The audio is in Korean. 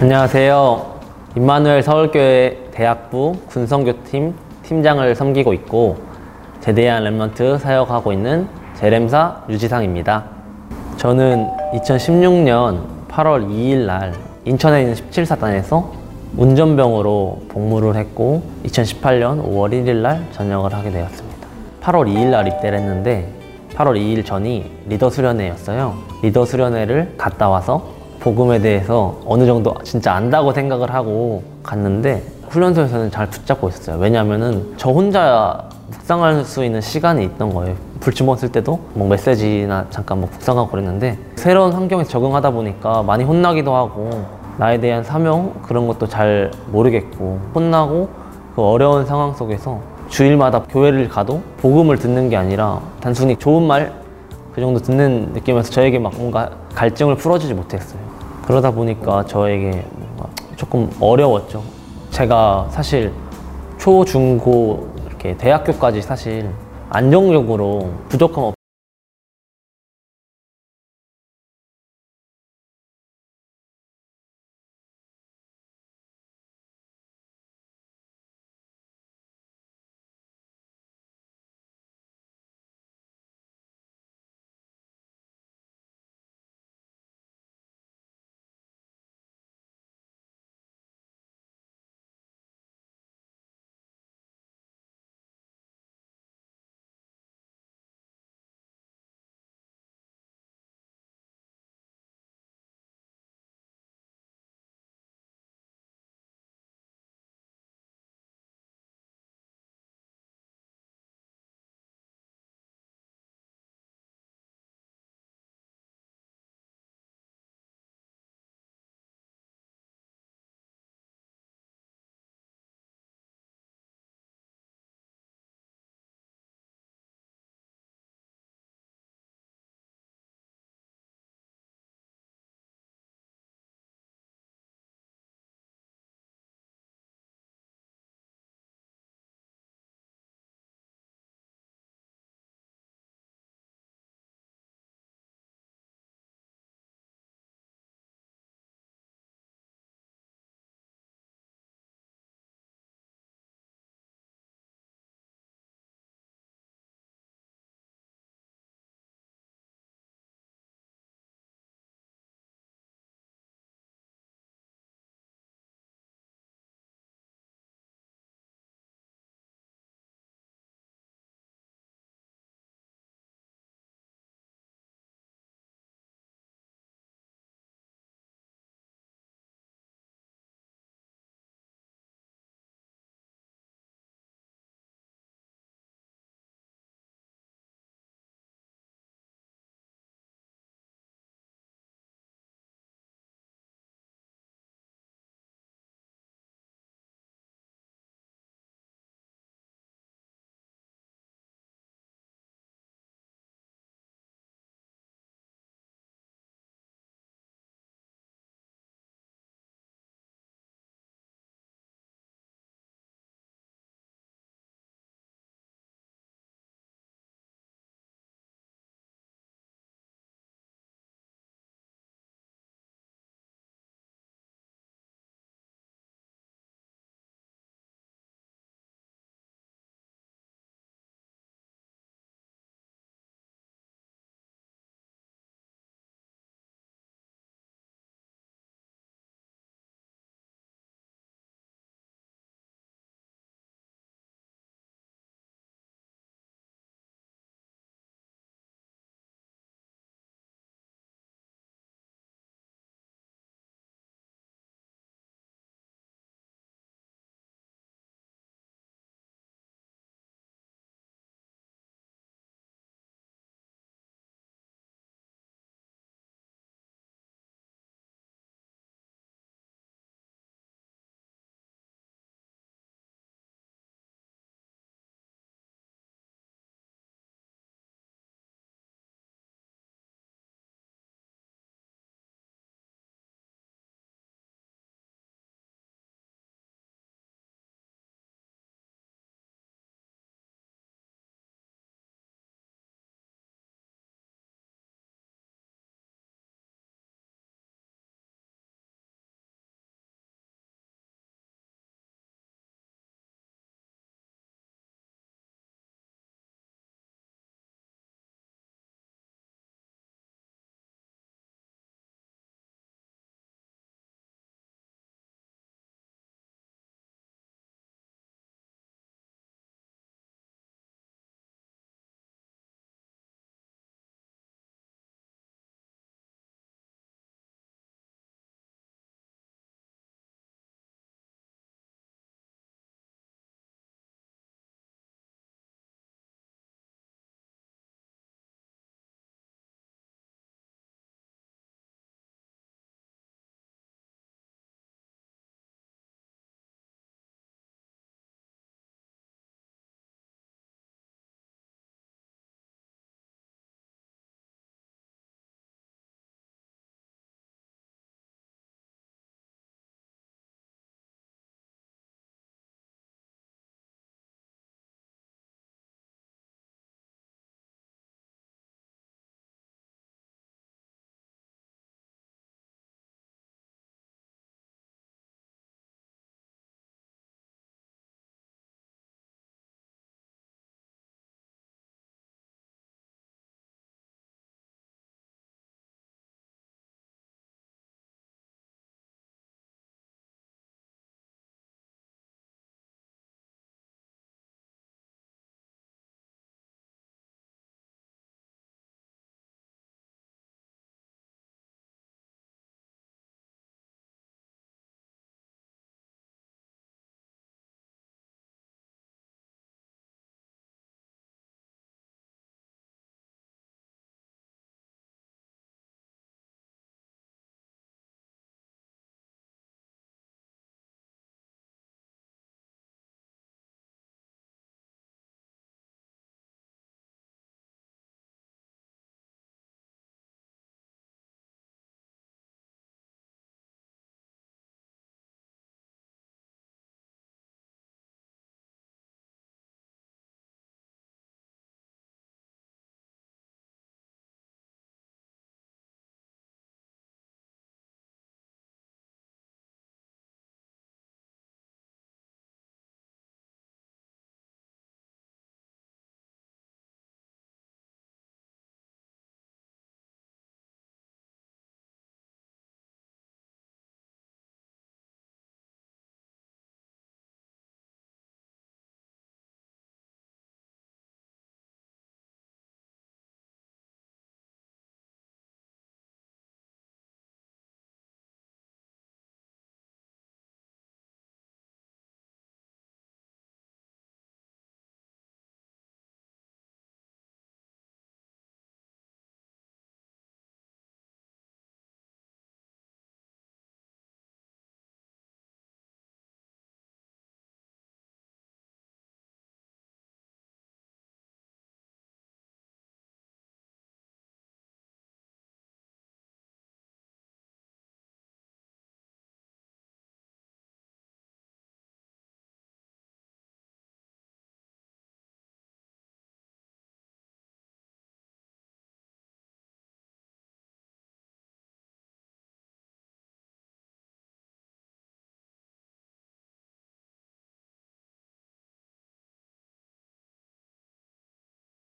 안녕하세요. 임마누엘 서울교회 대학부 군선교팀 팀장을 섬기고 있고 제대한 렘넌트 사역하고 있는 재렘사 유지상입니다. 저는 2016년 8월 2일 날 인천에 있는 17사단에서 운전병으로 복무를 했고 2018년 5월 1일 날 전역을 하게 되었습니다. 8월 2일 날 입대를 했는데 8월 2일 전이 리더 수련회였어요. 리더 수련회를 갔다 와서 복음에 대해서 어느 정도 진짜 안다고 생각을 하고 갔는데 훈련소에서는 잘 붙잡고 있었어요. 왜냐하면은 저 혼자 묵상할 수 있는 시간이 있던 거예요. 불침범쓸 때도 뭐 메시지나 잠깐 뭐 묵상하고 그랬는데 새로운 환경에 적응하다 보니까 많이 혼나기도 하고 나에 대한 사명 그런 것도 잘 모르겠고 혼나고 그 어려운 상황 속에서 주일마다 교회를 가도 복음을 듣는 게 아니라 단순히 좋은 말 그 정도 듣는 느낌에서 저에게 막 뭔가 갈증을 풀어주지 못했어요. 그러다 보니까 저에게 뭔가 조금 어려웠죠. 제가 사실 초, 중, 고 이렇게 대학교까지 사실 안정적으로 부족함